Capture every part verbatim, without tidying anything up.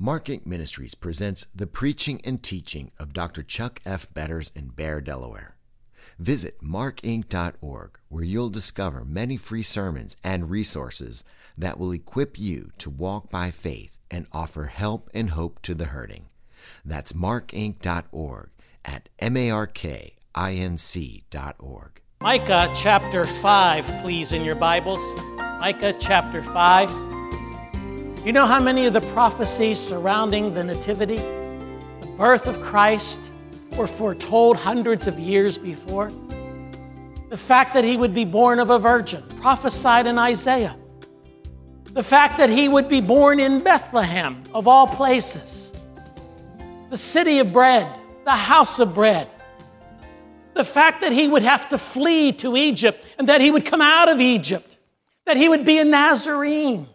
Mark Incorporated. Ministries presents the preaching and teaching of Doctor Chuck F. Betters in Bear, Delaware. Visit mark inc dot org, where you'll discover many free sermons and resources that will equip you to walk by faith and offer help and hope to the hurting. That's mark inc dot org at mark inc dot org. Micah chapter five, please, in your Bibles. Micah chapter five. You know how many of the prophecies surrounding the Nativity, the birth of Christ, were foretold hundreds of years before? The fact that he would be born of a virgin, prophesied in Isaiah. The fact that he would be born in Bethlehem, of all places. The city of bread, the house of bread. The fact that he would have to flee to Egypt and that he would come out of Egypt. That he would be a Nazarene.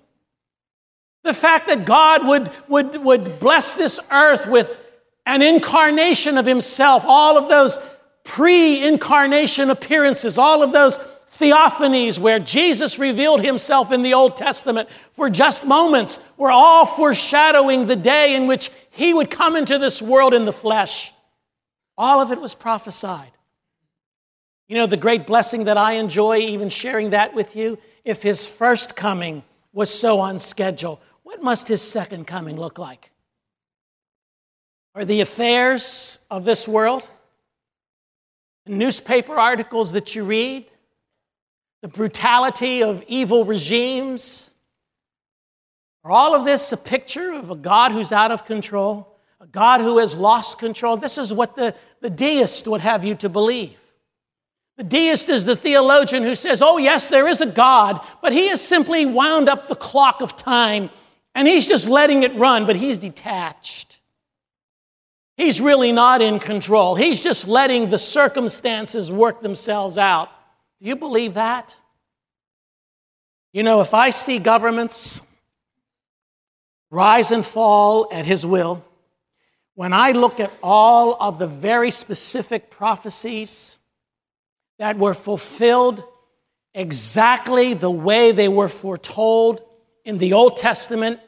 The fact that God would, would, would bless this earth with an incarnation of himself, all of those pre-incarnation appearances, all of those theophanies where Jesus revealed himself in the Old Testament for just moments, were all foreshadowing the day in which he would come into this world in the flesh. All of it was prophesied. You know, the great blessing that I enjoy, even sharing that with you, if his first coming was so on schedule, what must his second coming look like? Are the affairs of this world, the newspaper articles that you read, the brutality of evil regimes, are all of this a picture of a God who's out of control, a God who has lost control? This is what the, the deist would have you to believe. The deist is the theologian who says, oh yes, there is a God, but he has simply wound up the clock of time and he's just letting it run, but he's detached. He's really not in control. He's just letting the circumstances work themselves out. Do you believe that? You know, if I see governments rise and fall at his will, when I look at all of the very specific prophecies that were fulfilled exactly the way they were foretold in the Old Testament,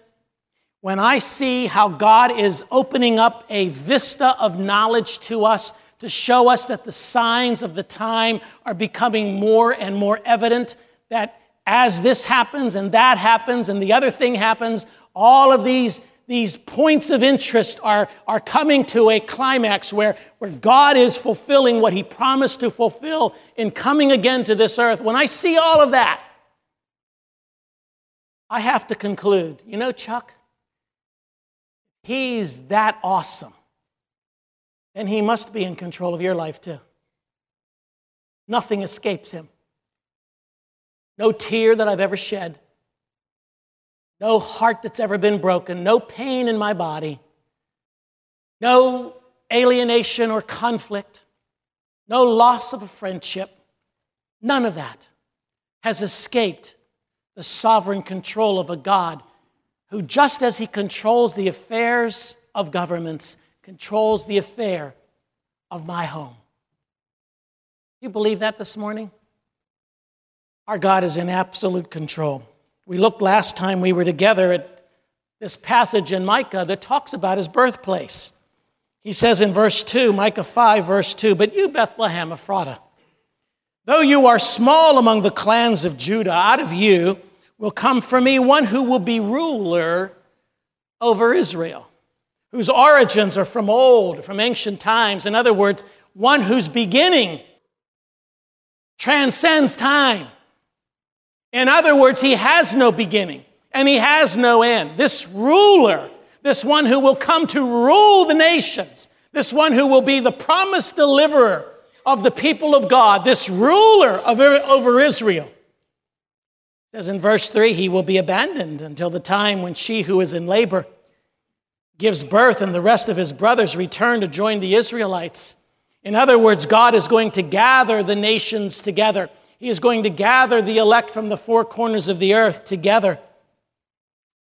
when I see how God is opening up a vista of knowledge to us to show us that the signs of the time are becoming more and more evident, that as this happens and that happens and the other thing happens, all of these These points of interest are, are coming to a climax where, where God is fulfilling what he promised to fulfill in coming again to this earth. When I see all of that, I have to conclude, you know, Chuck, he's that awesome. And he must be in control of your life too. Nothing escapes him. No tear that I've ever shed. No heart that's ever been broken, no pain in my body, no alienation or conflict, no loss of a friendship. None of that has escaped the sovereign control of a God who, just as he controls the affairs of governments, controls the affair of my home. You believe that this morning? Our God is in absolute control. We looked last time we were together at this passage in Micah that talks about his birthplace. He says in verse two, Micah five, verse two, "But you, Bethlehem Ephrathah, though you are small among the clans of Judah, out of you will come for me one who will be ruler over Israel, whose origins are from old, from ancient times." In other words, one whose beginning transcends time. In other words, he has no beginning and he has no end. This ruler, this one who will come to rule the nations, this one who will be the promised deliverer of the people of God, this ruler of, over Israel. It says in verse three, he will be abandoned until the time when she who is in labor gives birth and the rest of his brothers return to join the Israelites. In other words, God is going to gather the nations together. He is going to gather the elect from the four corners of the earth together.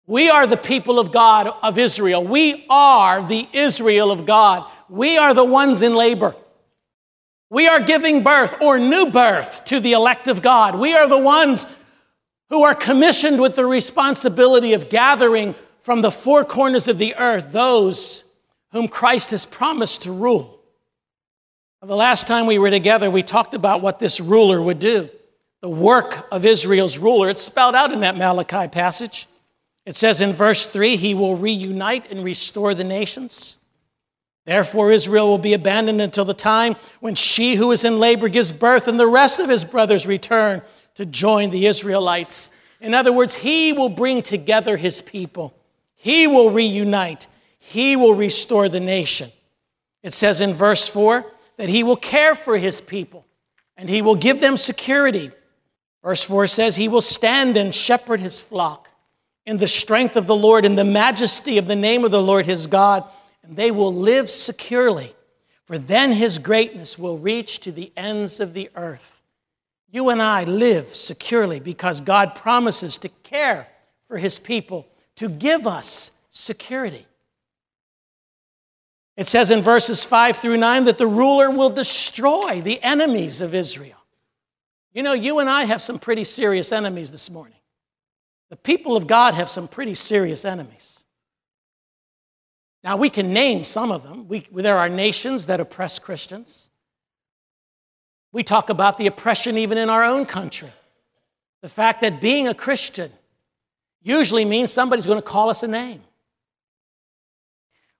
We are the people of God, of Israel. We are the Israel of God. We are the ones in labor. We are giving birth or new birth to the elect of God. We are the ones who are commissioned with the responsibility of gathering from the four corners of the earth those whom Christ has promised to rule. The last time we were together, we talked about what this ruler would do, the work of Israel's ruler. It's spelled out in that Malachi passage. It says in verse three, he will reunite and restore the nations. Therefore, Israel will be abandoned until the time when she who is in labor gives birth and the rest of his brothers return to join the Israelites. In other words, he will bring together his people. He will reunite. He will restore the nation. It says in verse four, that he will care for his people, and he will give them security. Verse four says, he will stand and shepherd his flock in the strength of the Lord, in the majesty of the name of the Lord his God, and they will live securely, for then his greatness will reach to the ends of the earth. You and I live securely because God promises to care for his people, to give us security. It says in verses five through nine that the ruler will destroy the enemies of Israel. You know, you and I have some pretty serious enemies this morning. The people of God have some pretty serious enemies. Now, we can name some of them. We, there are nations that oppress Christians. We talk about the oppression even in our own country. The fact that being a Christian usually means somebody's going to call us a name.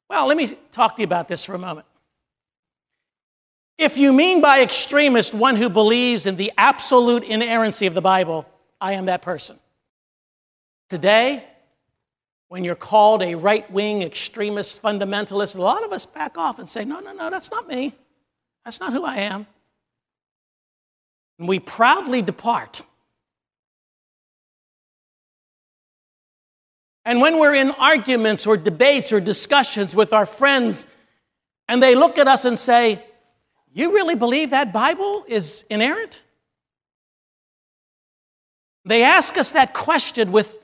Well, let me talk to you about this for a moment. If you mean by extremist one who believes in the absolute inerrancy of the Bible, I am that person. Today, when you're called a right-wing extremist fundamentalist, a lot of us back off and say, no, no, no, that's not me. That's not who I am. And we proudly depart. And when we're in arguments or debates or discussions with our friends, and they look at us and say, you really believe that Bible is inerrant? They ask us that question with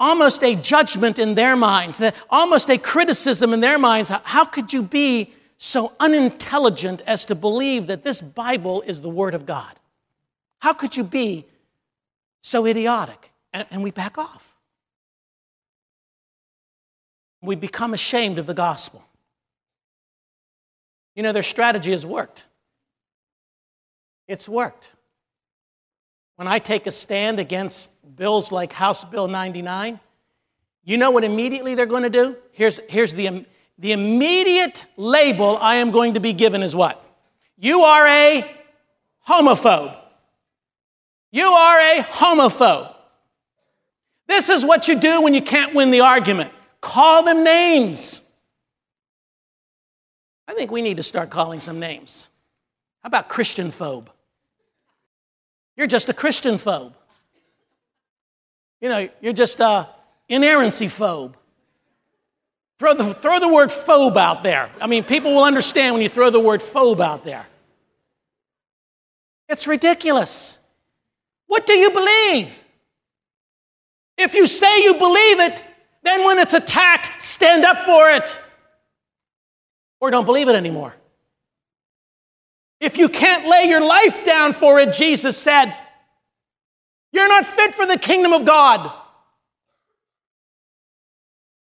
almost a judgment in their minds, almost a criticism in their minds. How could you be so unintelligent as to believe that this Bible is the Word of God? How could you be so idiotic? And we back off. We become ashamed of the gospel. You know, their strategy has worked. It's worked. When I take a stand against bills like House Bill ninety-nine, you know what immediately they're going to do? Here's, here's the, the immediate label I am going to be given is what? You are a homophobe. You are a homophobe. This is what you do when you can't win the argument. Call them names. I think we need to start calling some names. How about Christian phobe? You're just a Christian phobe. You know, you're just a inerrancy phobe. Throw the, throw the word phobe out there. I mean, people will understand when you throw the word phobe out there. It's ridiculous. What do you believe? If you say you believe it, then when it's attacked, stand up for it. Or don't believe it anymore. If you can't lay your life down for it, Jesus said, you're not fit for the kingdom of God.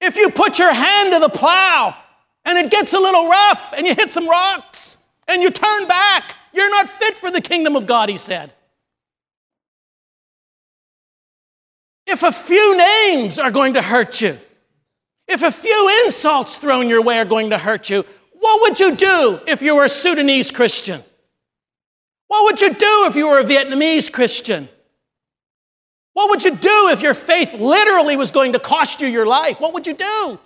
If you put your hand to the plow and it gets a little rough and you hit some rocks and you turn back, you're not fit for the kingdom of God, he said. If a few names are going to hurt you, if a few insults thrown your way are going to hurt you, what would you do if you were a Sudanese Christian? What would you do if you were a Vietnamese Christian? What would you do if your faith literally was going to cost you your life? What would you do?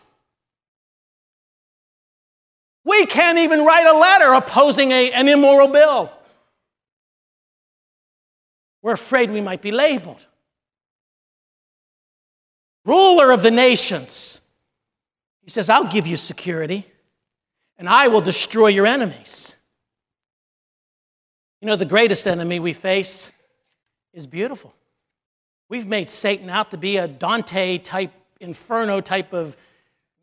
We can't even write a letter opposing a, an immoral bill. We're afraid we might be labeled. Ruler of the nations. He says, I'll give you security and I will destroy your enemies. You know, the greatest enemy we face is beautiful. We've made Satan out to be a Dante type, inferno type of,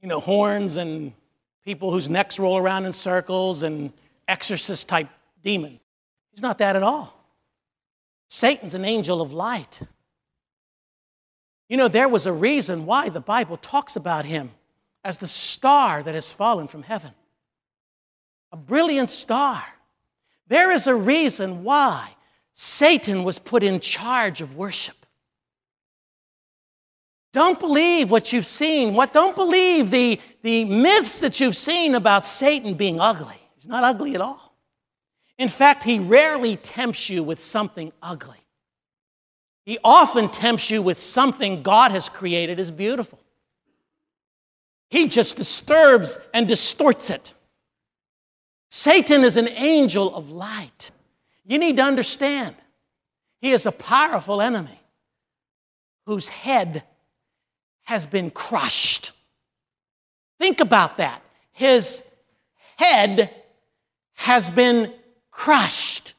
you know, horns and people whose necks roll around in circles and exorcist type demons. He's not that at all. Satan's an angel of light. You know, there was a reason why the Bible talks about him as the star that has fallen from heaven. A brilliant star. There is a reason why Satan was put in charge of worship. Don't believe what you've seen. What? Don't believe the, the myths that you've seen about Satan being ugly. He's not ugly at all. In fact, he rarely tempts you with something ugly. He often tempts you with something God has created as beautiful. He just disturbs and distorts it. Satan is an angel of light. You need to understand, he is a powerful enemy whose head has been crushed. Think about that. His head has been crushed.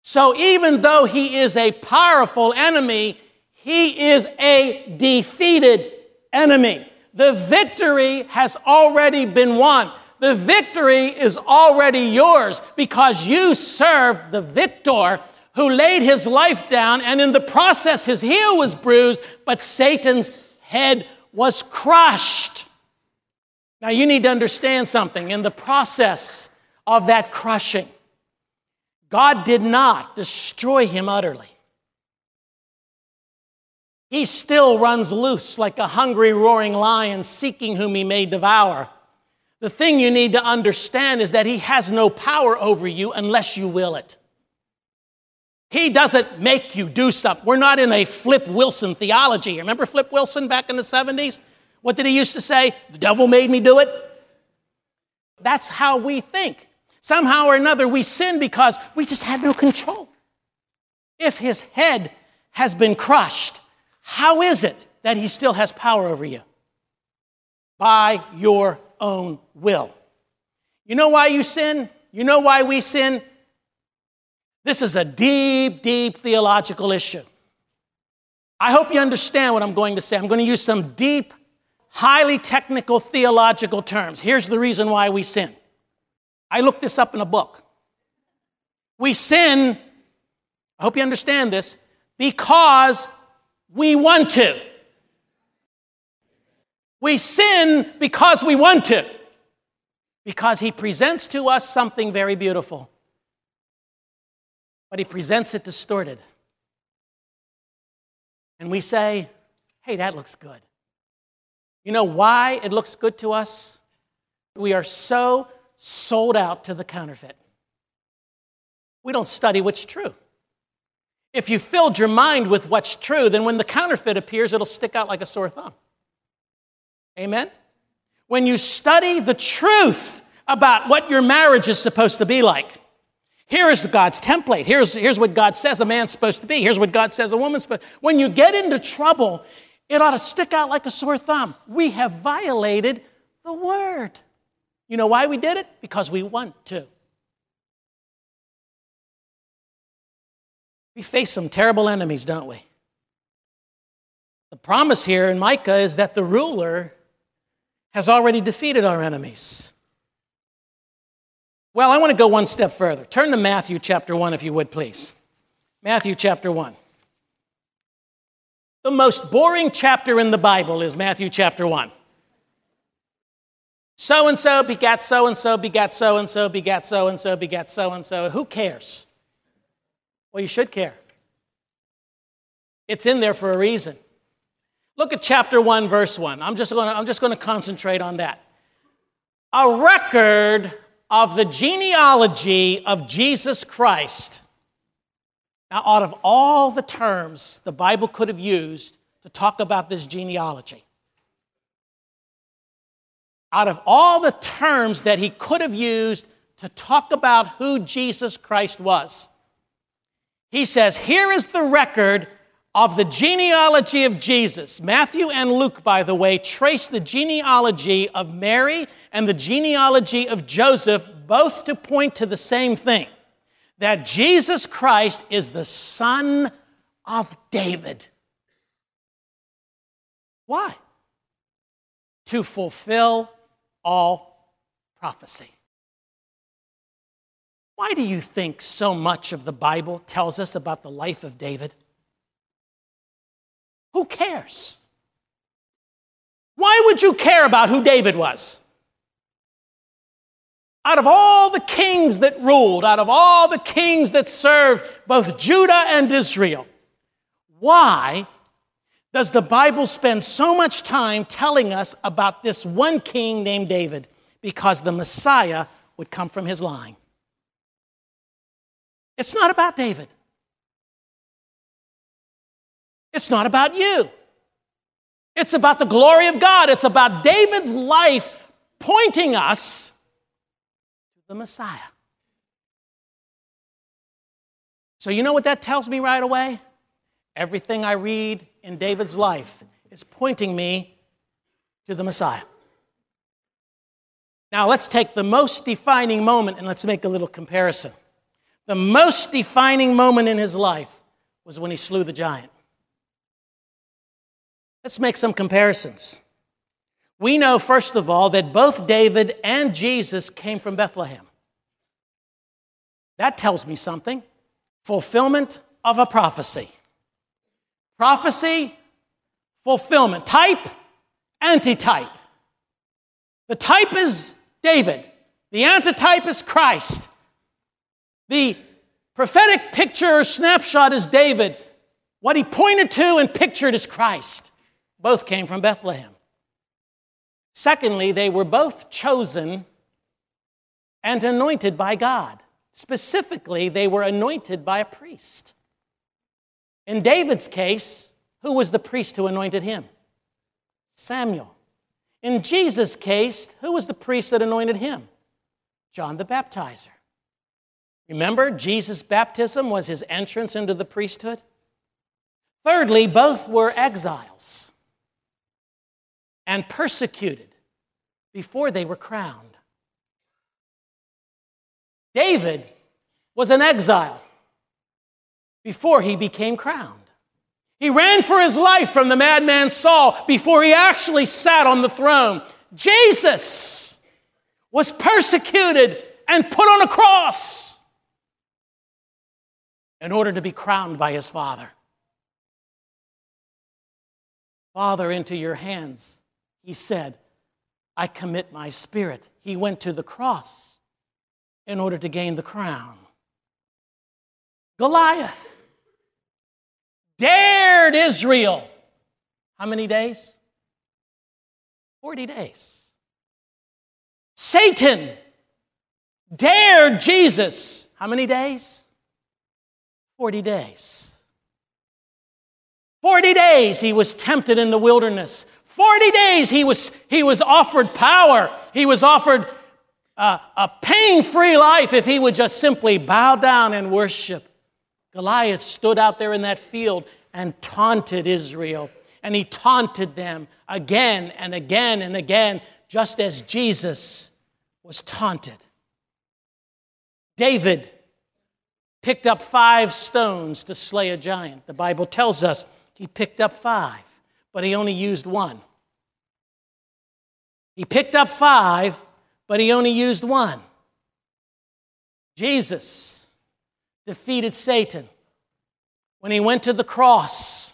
So even though he is a powerful enemy, he is a defeated enemy. The victory has already been won. The victory is already yours because you serve the victor who laid his life down, and in the process his heel was bruised, but Satan's head was crushed. Now you need to understand something. In the process of that crushing, God did not destroy him utterly. He still runs loose like a hungry, roaring lion seeking whom he may devour. The thing you need to understand is that he has no power over you unless you will it. He doesn't make you do something. We're not in a Flip Wilson theology. Remember Flip Wilson back in the seventies? What did he used to say? The devil made me do it. That's how we think. Somehow or another we sin because we just have no control. If his head has been crushed, how is it that he still has power over you? By your own will. You know why you sin? You know why we sin? This is a deep, deep theological issue. I hope you understand what I'm going to say. I'm going to use some deep, highly technical theological terms. Here's the reason why we sin. I looked this up in a book. We sin, I hope you understand this, because we want to. We sin because we want to, because he presents to us something very beautiful, but he presents it distorted. And we say, hey, that looks good. You know why it looks good to us? We are so sold out to the counterfeit. We don't study what's true. If you filled your mind with what's true, then when the counterfeit appears, it'll stick out like a sore thumb. Amen? When you study the truth about what your marriage is supposed to be like, here is God's template. Here's, here's what God says a man's supposed to be. Here's what God says a woman's supposed to be. When you get into trouble, it ought to stick out like a sore thumb. We have violated the word. You know why we did it? Because we want to. We face some terrible enemies, don't we? The promise here in Micah is that the ruler has already defeated our enemies. Well, I want to go one step further. Turn to Matthew chapter one, if you would, please. Matthew chapter one. The most boring chapter in the Bible is Matthew chapter one. So-and-so begat so-and-so begat so-and-so begat so-and-so begat so-and-so. Who cares? Well, you should care. It's in there for a reason. Look at chapter one, verse one. I'm just going to, I'm just going to concentrate on that. A record of the genealogy of Jesus Christ. Now, out of all the terms the Bible could have used to talk about this genealogy, out of all the terms that he could have used to talk about who Jesus Christ was, he says, here is the record of the genealogy of Jesus. Matthew and Luke, by the way, trace the genealogy of Mary and the genealogy of Joseph, both to point to the same thing, that Jesus Christ is the son of David. Why? To fulfill all prophecy. Why do you think so much of the Bible tells us about the life of David? Who cares? Why would you care about who David was? Out of all the kings that ruled, out of all the kings that served both Judah and Israel, why does the Bible spend so much time telling us about this one king named David? Because the Messiah would come from his line. It's not about David. It's not about you. It's about the glory of God. It's about David's life pointing us to the Messiah. So you know what that tells me right away? Everything I read in David's life is pointing me to the Messiah. Now let's take the most defining moment and let's make a little comparison. The most defining moment in his life was when he slew the giant. Let's make some comparisons. We know, first of all, that both David and Jesus came from Bethlehem. That tells me something. Fulfillment of a prophecy. Prophecy, fulfillment. Type, antitype. The type is David. The antitype is Christ. The prophetic picture or snapshot is David. What he pointed to and pictured is Christ. Both came from Bethlehem. Secondly, they were both chosen and anointed by God. Specifically, they were anointed by a priest. In David's case, who was the priest who anointed him? Samuel. In Jesus' case, who was the priest that anointed him? John the Baptizer. Remember, Jesus' baptism was his entrance into the priesthood. Thirdly, both were exiles and persecuted before they were crowned. David was an exile before he became crowned. He ran for his life from the madman Saul before he actually sat on the throne. Jesus was persecuted and put on a cross in order to be crowned by his Father. Father, into your hands, he said, I commit my spirit. He went to the cross in order to gain the crown. Goliath dared Israel. How many days? Forty days. Satan dared Jesus. How many days? Forty days. Forty days he was tempted in the wilderness. Forty days he was, he was offered power. He was offered uh, a pain-free life if he would just simply bow down and worship. Goliath stood out there in that field and taunted Israel. And he taunted them again and again and again, just as Jesus was taunted. David picked up five stones to slay a giant. The Bible tells us he picked up five, but he only used one. He picked up five, but he only used one. Jesus defeated Satan when he went to the cross.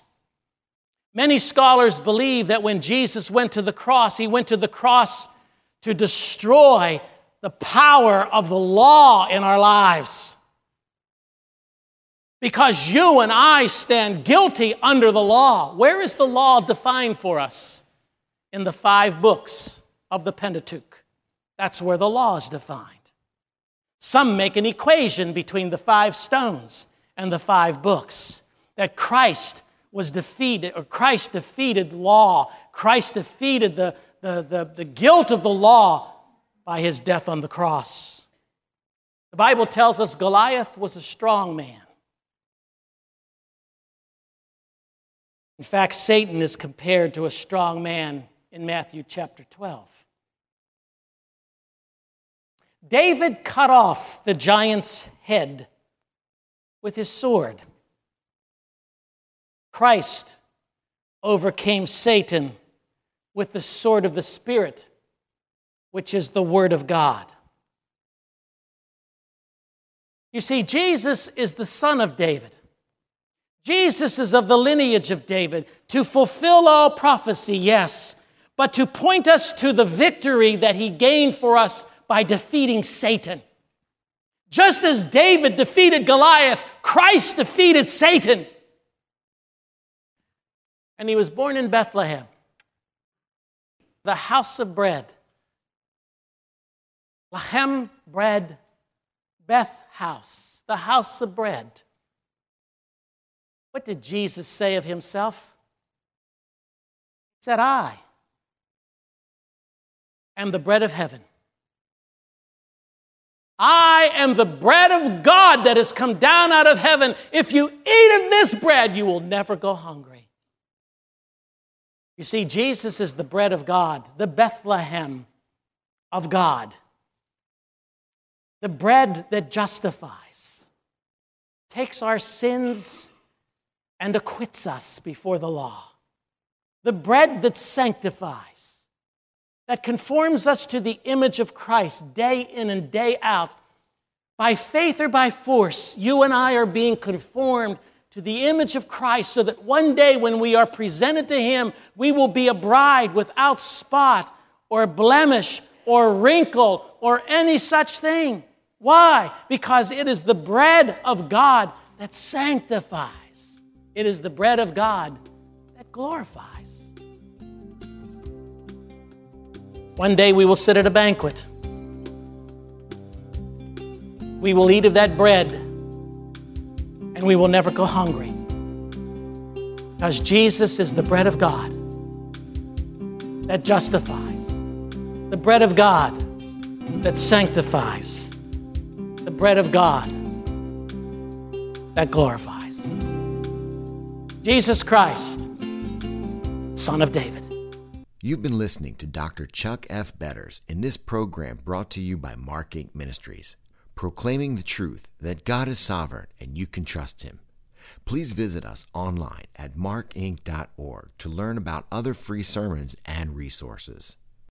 Many scholars believe that when Jesus went to the cross, he went to the cross to destroy the power of the law in our lives. Because you and I stand guilty under the law. Where is the law defined for us? In the five books of the Pentateuch. That's where the law is defined. Some make an equation between the five stones and the five books, that Christ was defeated, or Christ defeated law. Christ defeated the, the, the, the guilt of the law by his death on the cross. The Bible tells us Goliath was a strong man. In fact, Satan is compared to a strong man in Matthew chapter twelve. David cut off the giant's head with his sword. Christ overcame Satan with the sword of the Spirit, which is the Word of God. You see, Jesus is the son of David. Jesus is of the lineage of David to fulfill all prophecy, yes, but to point us to the victory that he gained for us by defeating Satan. Just as David defeated Goliath, Christ defeated Satan. And he was born in Bethlehem, the house of bread. Lahem, bread, Beth, house, the house of bread. What did Jesus say of himself? He said, I am the bread of heaven. I am the bread of God that has come down out of heaven. If you eat of this bread, you will never go hungry. You see, Jesus is the bread of God, the Bethlehem of God. The bread that justifies, takes our sins and acquits us before the law. The bread that sanctifies, that conforms us to the image of Christ day in and day out. By faith or by force, you and I are being conformed to the image of Christ so that one day when we are presented to him, we will be a bride without spot or blemish or wrinkle or any such thing. Why? Because it is the bread of God that sanctifies. It is the bread of God that glorifies. One day we will sit at a banquet. We will eat of that bread, and we will never go hungry. Because Jesus is the bread of God that justifies, the bread of God that sanctifies, the bread of God that glorifies. Jesus Christ, Son of David. You've been listening to Doctor Chuck F. Betters in this program brought to you by Mark Incorporated. Ministries, proclaiming the truth that God is sovereign and you can trust him. Please visit us online at mark inc dot org to learn about other free sermons and resources.